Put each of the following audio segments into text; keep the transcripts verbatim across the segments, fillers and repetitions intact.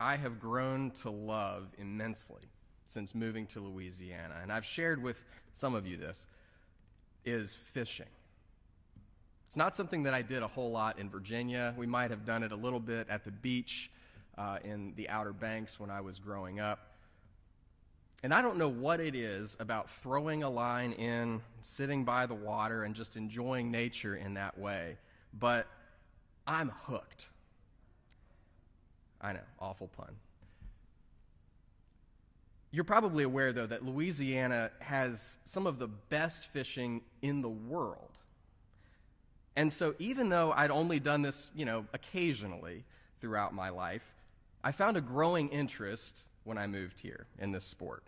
I have grown to love immensely since moving to Louisiana, and I've shared with some of you this, is fishing. It's not something that I did a whole lot in Virginia. We might have done it a little bit at the beach uh, in the Outer Banks when I was growing up. And I don't know what it is about throwing a line in, sitting by the water, and just enjoying nature in that way, but I'm hooked. I know, awful pun. You're probably aware, though, that Louisiana has some of the best fishing in the world. And so even though I'd only done this, you know, occasionally throughout my life, I found a growing interest when I moved here in this sport.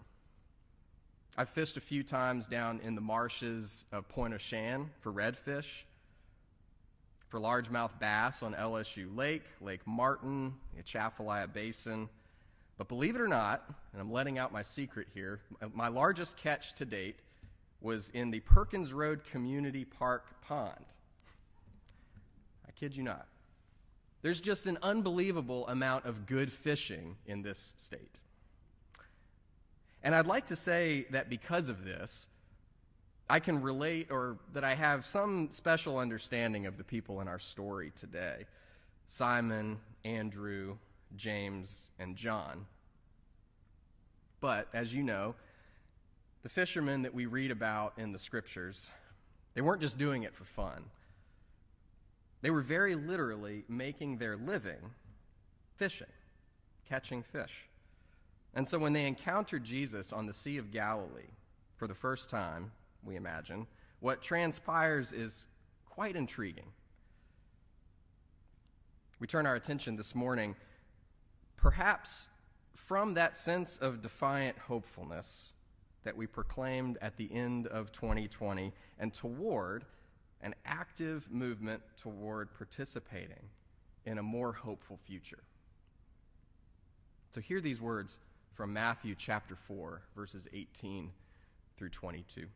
I've fished a few times down in the marshes of Pointe-au-Chan for redfish, for largemouth bass on L S U Lake, Lake Martin, the Atchafalaya Basin. But believe it or not, and I'm letting out my secret here, my largest catch to date was in the Perkins Road Community Park pond. I kid you not. There's just an unbelievable amount of good fishing in this state. And I'd like to say that because of this, I can relate, or that I have some special understanding of the people in our story today: Simon, Andrew, James, and John. But, as you know, the fishermen that we read about in the scriptures, they weren't just doing it for fun. They were very literally making their living fishing, catching fish. And so when they encountered Jesus on the Sea of Galilee for the first time, we imagine, what transpires is quite intriguing. We turn our attention this morning, perhaps from that sense of defiant hopefulness that we proclaimed at the end of twenty twenty, and toward an active movement toward participating in a more hopeful future. So hear these words from Matthew chapter four, verses eighteen through twenty-two.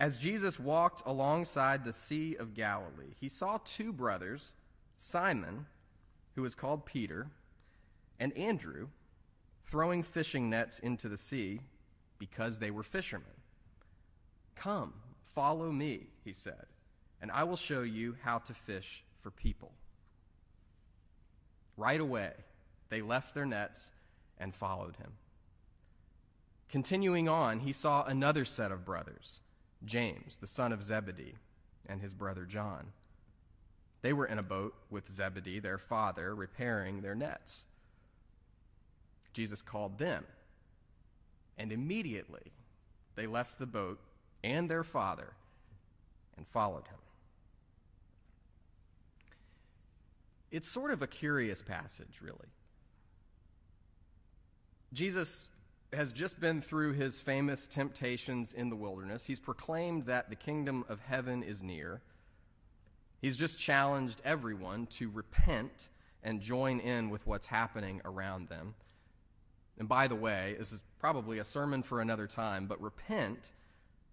As Jesus walked alongside the Sea of Galilee, he saw two brothers, Simon, who was called Peter, and Andrew, throwing fishing nets into the sea because they were fishermen. "Come, follow me," he said, "and I will show you how to fish for people." Right away, they left their nets and followed him. Continuing on, he saw another set of brothers, James, the son of Zebedee, and his brother John. They were in a boat with Zebedee, their father, repairing their nets. Jesus called them, and immediately they left the boat and their father and followed him. It's sort of a curious passage, really. Jesus has just been through his famous temptations in the wilderness. He's proclaimed that the kingdom of heaven is near. He's just challenged everyone to repent and join in with what's happening around them. And by the way, this is probably a sermon for another time, but repent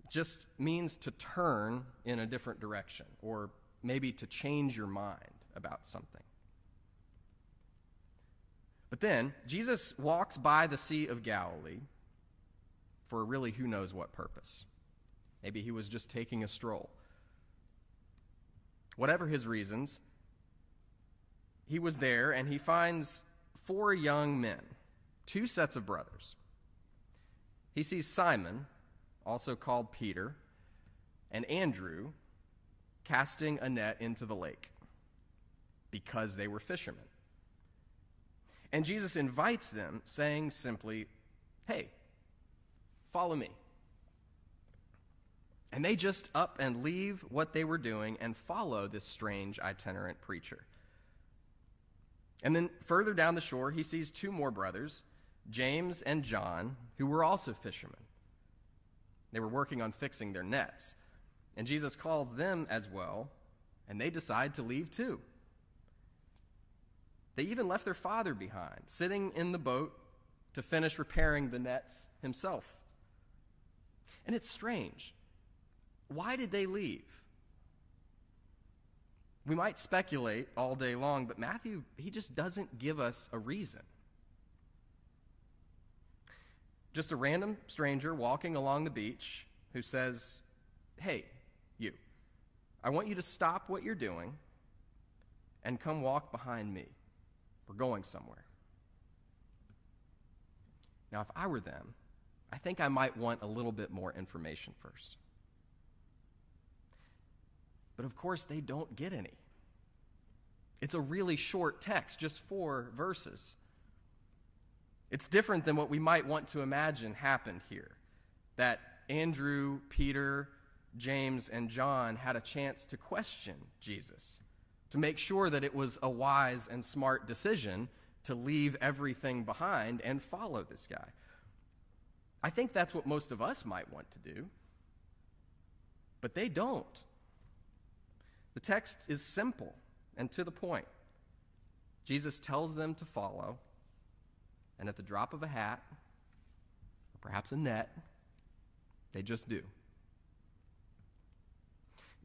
just means to turn in a different direction, or maybe to change your mind about something. But then, Jesus walks by the Sea of Galilee for really who knows what purpose. Maybe he was just taking a stroll. Whatever his reasons, he was there and he finds four young men, two sets of brothers. He sees Simon, also called Peter, and Andrew casting a net into the lake because they were fishermen. And Jesus invites them, saying simply, "Hey, follow me." And they just up and leave what they were doing and follow this strange itinerant preacher. And then further down the shore, he sees two more brothers, James and John, who were also fishermen. They were working on fixing their nets. And Jesus calls them as well, and they decide to leave too. They even left their father behind, sitting in the boat to finish repairing the nets himself. And it's strange. Why did they leave? We might speculate all day long, but Matthew, he just doesn't give us a reason. Just a random stranger walking along the beach who says, "Hey, you, I want you to stop what you're doing and come walk behind me. We're going somewhere." Now, if I were them, I think I might want a little bit more information first. But of course, they don't get any. It's a really short text, just four verses. It's different than what we might want to imagine happened here, that Andrew, Peter, James, and John had a chance to question Jesus, to make sure that it was a wise and smart decision to leave everything behind and follow this guy. I think that's what most of us might want to do, but they don't. The text is simple and to the point. Jesus tells them to follow, and at the drop of a hat, or perhaps a net, they just do.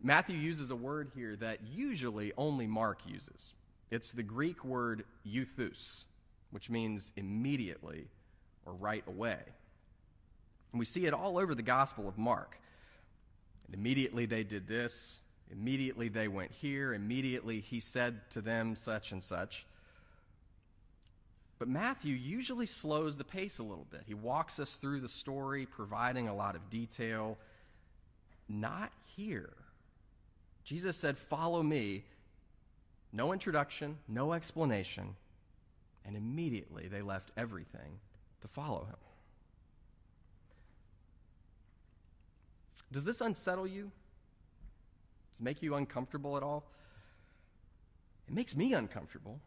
Matthew uses a word here that usually only Mark uses. It's the Greek word euthus, which means immediately or right away. And we see it all over the Gospel of Mark. And immediately they did this. Immediately they went here. Immediately he said to them such and such. But Matthew usually slows the pace a little bit. He walks us through the story, providing a lot of detail. Not here. Jesus said, "Follow me." No introduction, no explanation. And immediately they left everything to follow him. Does this unsettle you? Does it make you uncomfortable at all? It makes me uncomfortable.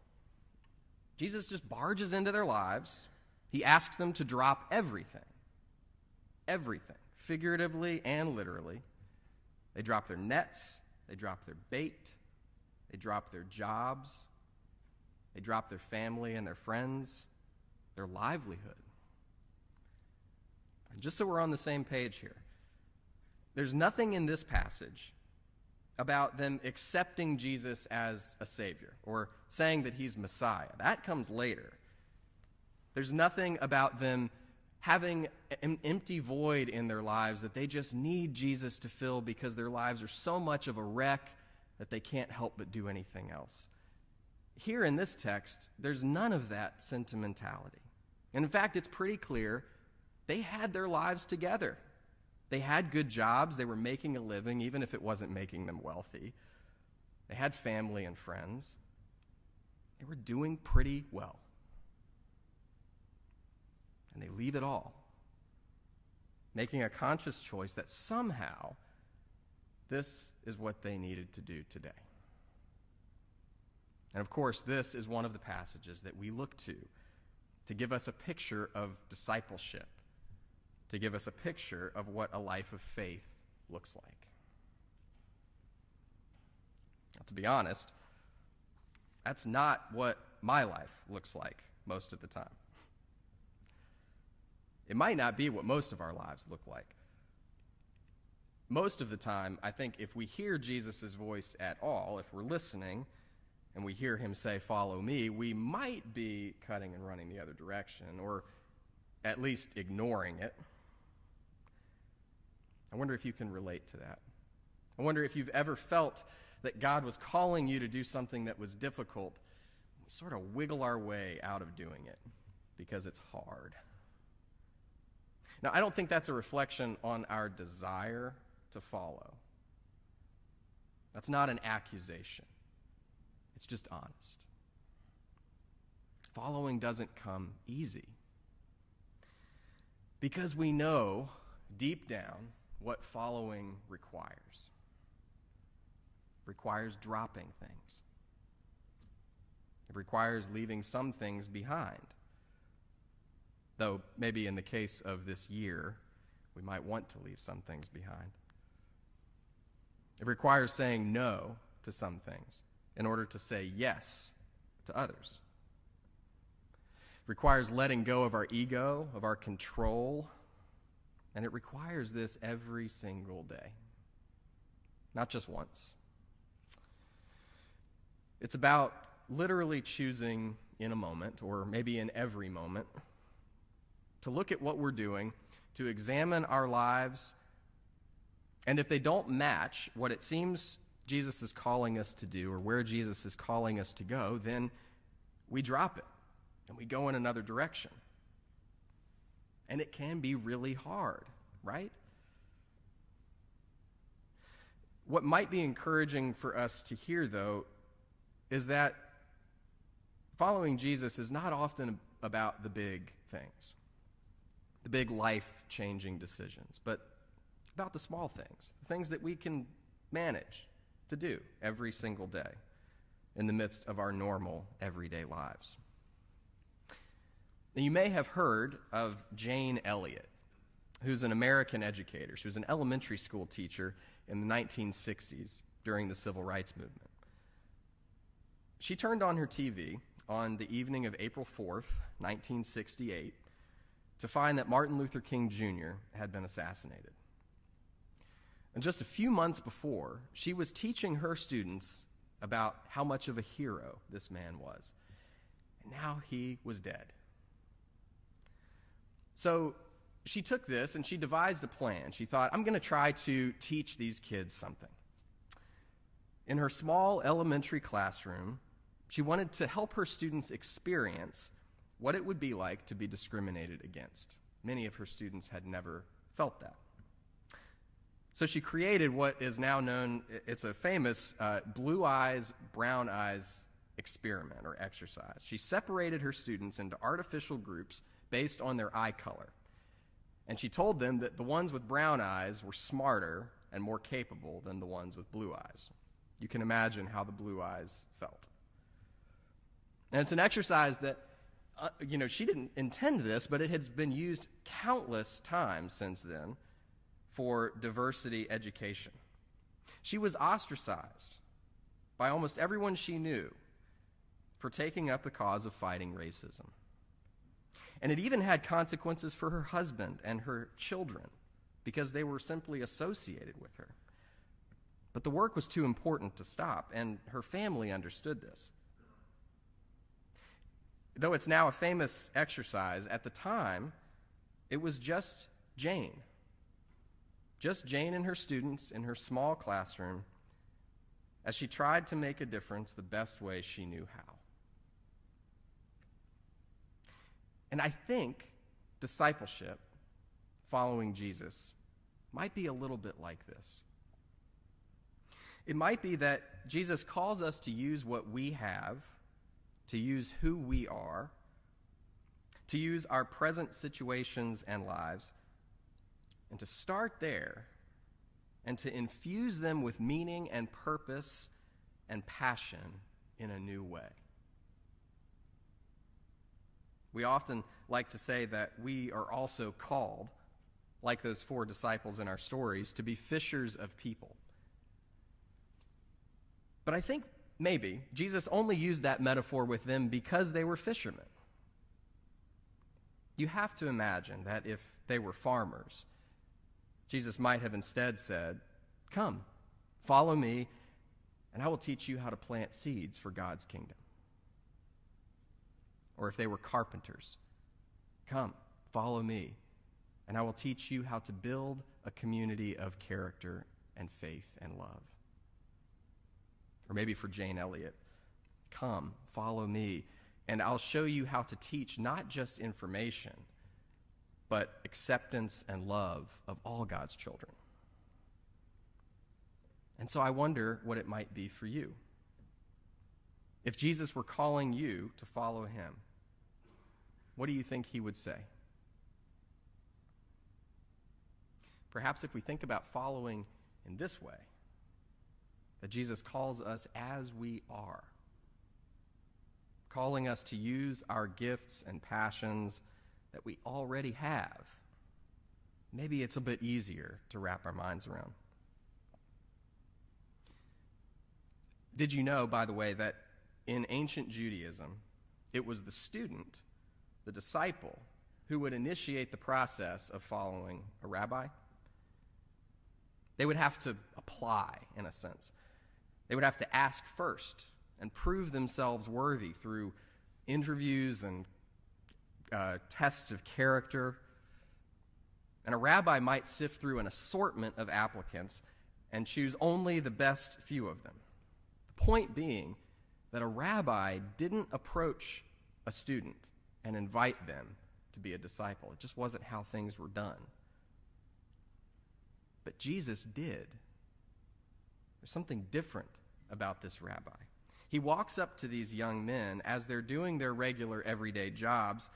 Jesus just barges into their lives. He asks them to drop everything. Everything, figuratively and literally. They drop their nets. They drop their bait. They drop their jobs. They drop their family and their friends, their livelihood. And just so we're on the same page here, there's nothing in this passage about them accepting Jesus as a Savior or saying that he's Messiah. That comes later. There's nothing about them having an empty void in their lives that they just need Jesus to fill because their lives are so much of a wreck that they can't help but do anything else. Here in this text, there's none of that sentimentality. And in fact, it's pretty clear they had their lives together. They had good jobs. They were making a living, even if it wasn't making them wealthy. They had family and friends. They were doing pretty well. And they leave it all, making a conscious choice that somehow this is what they needed to do today. And of course, this is one of the passages that we look to to give us a picture of discipleship, to give us a picture of what a life of faith looks like. Now, to be honest, that's not what my life looks like most of the time. It might not be what most of our lives look like. Most of the time, I think if we hear Jesus' voice at all, if we're listening and we hear him say, "Follow me," we might be cutting and running the other direction, or at least ignoring it. I wonder if you can relate to that. I wonder if you've ever felt that God was calling you to do something that was difficult. We sort of wiggle our way out of doing it because it's hard. Now, I don't think that's a reflection on our desire to follow. That's not an accusation. It's just honest. Following doesn't come easy, because we know deep down what following requires. It requires dropping things. It requires leaving some things behind. Though maybe in the case of this year, we might want to leave some things behind. It requires saying no to some things in order to say yes to others. It requires letting go of our ego, of our control, and it requires this every single day, not just once. It's about literally choosing in a moment, or maybe in every moment, to look at what we're doing, to examine our lives, and if they don't match what it seems Jesus is calling us to do or where Jesus is calling us to go, then we drop it and we go in another direction. And it can be really hard, right? What might be encouraging for us to hear, though, is that following Jesus is not often about the big things, the big life-changing decisions, but about the small things, the things that we can manage to do every single day in the midst of our normal everyday lives. Now, you may have heard of Jane Elliott, who's an American educator. She was an elementary school teacher in the nineteen sixties during the Civil Rights Movement. She turned on her T V on the evening of April fourth, nineteen sixty-eight, to find that Martin Luther King Junior had been assassinated. And just a few months before, she was teaching her students about how much of a hero this man was. And now he was dead. So she took this and she devised a plan. She thought, I'm going to try to teach these kids something. In her small elementary classroom, she wanted to help her students experience what it would be like to be discriminated against. Many of her students had never felt that. So she created what is now known, it's a famous uh, blue eyes, brown eyes experiment or exercise. She separated her students into artificial groups based on their eye color. And she told them that the ones with brown eyes were smarter and more capable than the ones with blue eyes. You can imagine how the blue eyes felt. And it's an exercise that, uh, you know, she didn't intend this, but it has been used countless times since then for diversity education. She was ostracized by almost everyone she knew for taking up the cause of fighting racism. And it even had consequences for her husband and her children because they were simply associated with her. But the work was too important to stop, and her family understood this. Though it's now a famous exercise, at the time, it was just Jane. Just Jane and her students in her small classroom as she tried to make a difference the best way she knew how. And I think discipleship, following Jesus, might be a little bit like this. It might be that Jesus calls us to use what we have, to use who we are, to use our present situations and lives, and to start there and to infuse them with meaning and purpose and passion in a new way. We often like to say that we are also called, like those four disciples in our stories, to be fishers of people. But I think maybe Jesus only used that metaphor with them because they were fishermen. You have to imagine that if they were farmers, Jesus might have instead said, come, follow me, and I will teach you how to plant seeds for God's kingdom. Or if they were carpenters, come, follow me, and I will teach you how to build a community of character and faith and love. Or maybe for Jane Elliott, come, follow me, and I'll show you how to teach not just information, but acceptance and love of all God's children. And so I wonder what it might be for you. If Jesus were calling you to follow him, what do you think he would say? Perhaps if we think about following in this way, that Jesus calls us as we are, calling us to use our gifts and passions that we already have. Maybe it's a bit easier to wrap our minds around. Did you know, by the way, that in ancient Judaism, it was the student, the disciple, who would initiate the process of following a rabbi? They would have to apply, in a sense. They would have to ask first and prove themselves worthy through interviews and uh, tests of character. And a rabbi might sift through an assortment of applicants and choose only the best few of them. The point being that a rabbi didn't approach a student and invite them to be a disciple. It just wasn't how things were done. But Jesus did. There's something different about this rabbi. He walks up to these young men as they're doing their regular everyday jobs,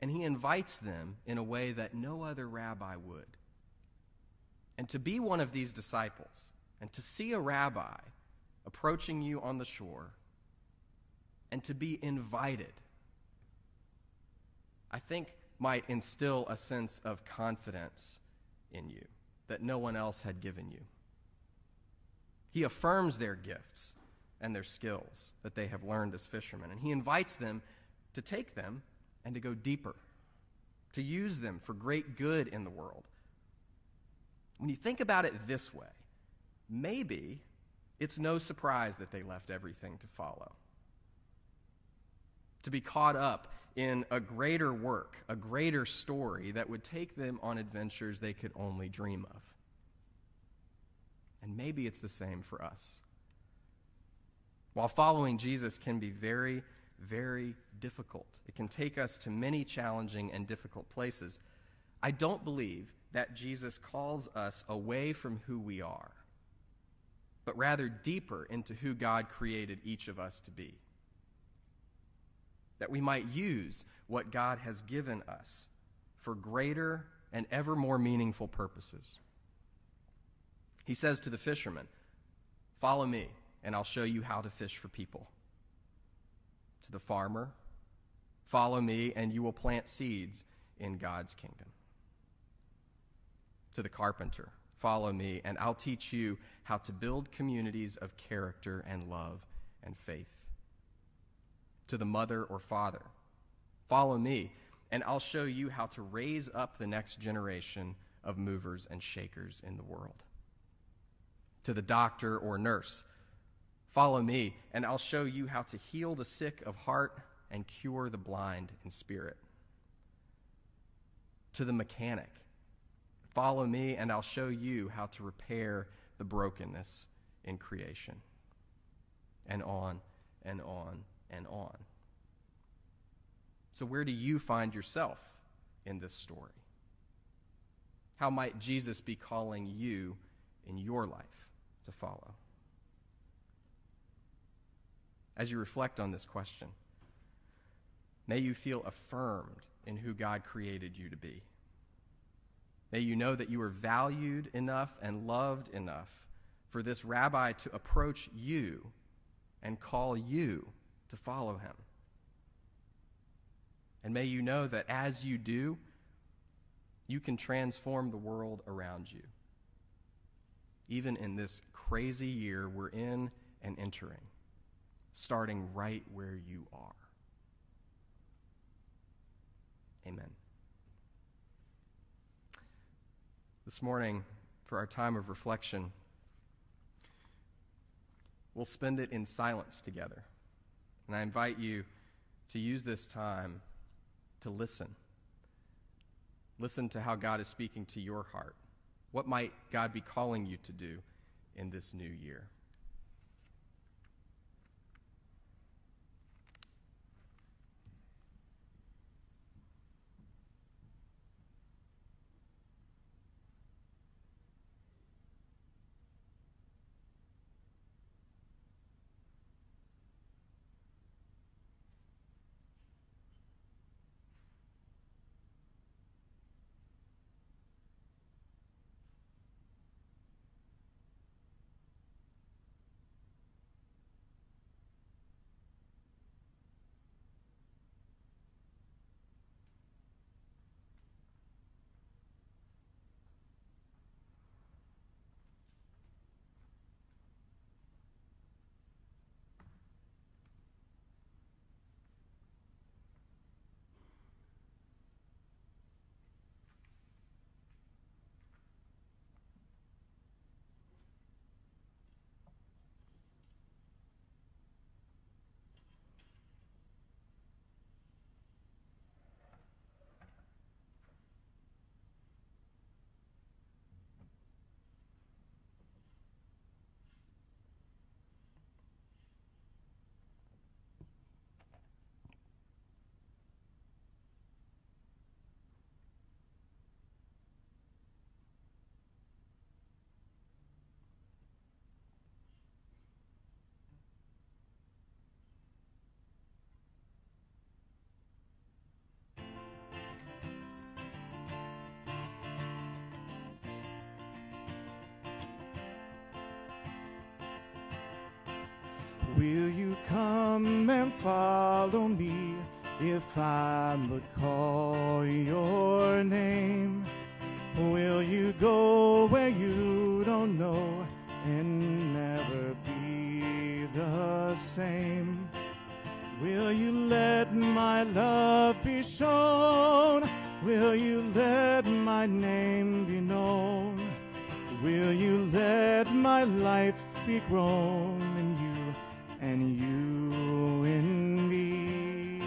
and he invites them in a way that no other rabbi would. And to be one of these disciples, and to see a rabbi approaching you on the shore, and to be invited, I think might instill a sense of confidence in you that no one else had given you. He affirms their gifts and their skills that they have learned as fishermen, and he invites them to take them and to go deeper, to use them for great good in the world. When you think about it this way, maybe it's no surprise that they left everything to follow, to be caught up in a greater work, a greater story that would take them on adventures they could only dream of. And maybe it's the same for us. While following Jesus can be very, very difficult, it can take us to many challenging and difficult places, I don't believe that Jesus calls us away from who we are, but rather deeper into who God created each of us to be, that we might use what God has given us for greater and ever more meaningful purposes. He says to the fishermen, "Follow me, and I'll show you how to fish for people." To the farmer, "Follow me, and you will plant seeds in God's kingdom." To the carpenter, "Follow me, and I'll teach you how to build communities of character and love and faith." To the mother or father, "Follow me, and I'll show you how to raise up the next generation of movers and shakers in the world." To the doctor or nurse, "Follow me, and I'll show you how to heal the sick of heart and cure the blind in spirit." To the mechanic, "Follow me, and I'll show you how to repair the brokenness in creation." And on and on and on. So where do you find yourself in this story? How might Jesus be calling you in your life to follow? As you reflect on this question, may you feel affirmed in who God created you to be. May you know that you are valued enough and loved enough for this rabbi to approach you and call you to follow him. And may you know that as you do, you can transform the world around you, even in this crazy year we're in and entering, starting right where you are. Amen. This morning, for our time of reflection, we'll spend it in silence together. And I invite you to use this time to listen. Listen to how God is speaking to your heart. What might God be calling you to do in this new year? Will you come and follow me if I would call your name? Will you go where you don't know and never be the same? Will you let my love be shown? Will you let my name be known? Will you let my life be grown in you and you in me?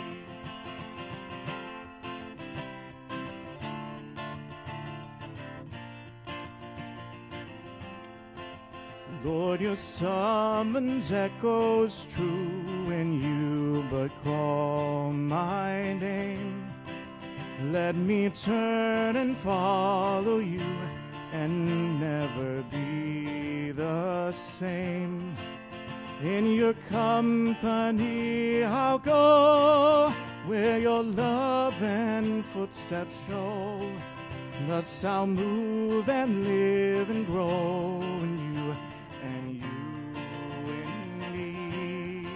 Lord, your summons echoes true when you but call my name. Let me turn and follow you and never be the same. In your company I'll go, where your love and footsteps show. Thus I'll move and live and grow in you and you in me.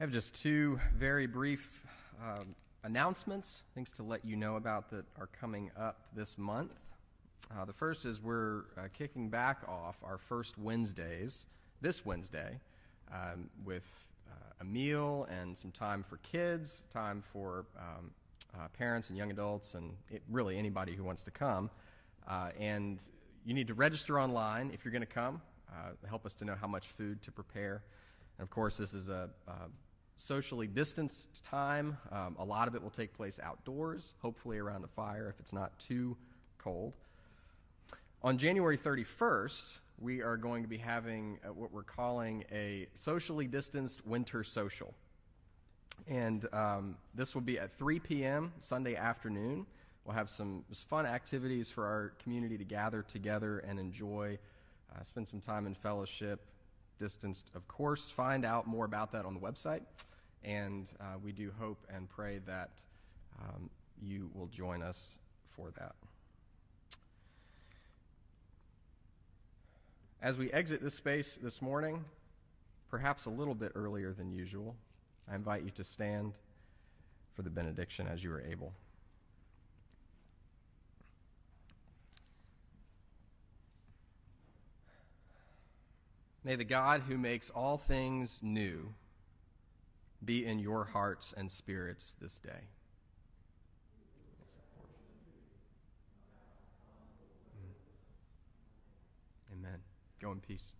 I have just two very brief um, announcements, things to let you know about that are coming up this month. Uh, the first is we're uh, kicking back off our first Wednesdays this Wednesday um, with uh, a meal and some time for kids, time for um, uh, parents and young adults, and it, really anybody who wants to come. Uh, and you need to register online if you're going to come. Uh, help us to know how much food to prepare. And of course, this is a uh, socially distanced time. Um, a lot of it will take place outdoors, hopefully around a fire if it's not too cold. On January thirty-first, we are going to be having what we're calling a socially distanced winter social. And um, this will be at three p m Sunday afternoon. We'll have some fun activities for our community to gather together and enjoy, uh, spend some time in fellowship, distanced, of course. Find out more about that on the website, and uh, we do hope and pray that um, you will join us for that. As we exit this space this morning, perhaps a little bit earlier than usual, I invite you to stand for the benediction as you are able. May the God who makes all things new be in your hearts and spirits this day. Amen. Go in peace.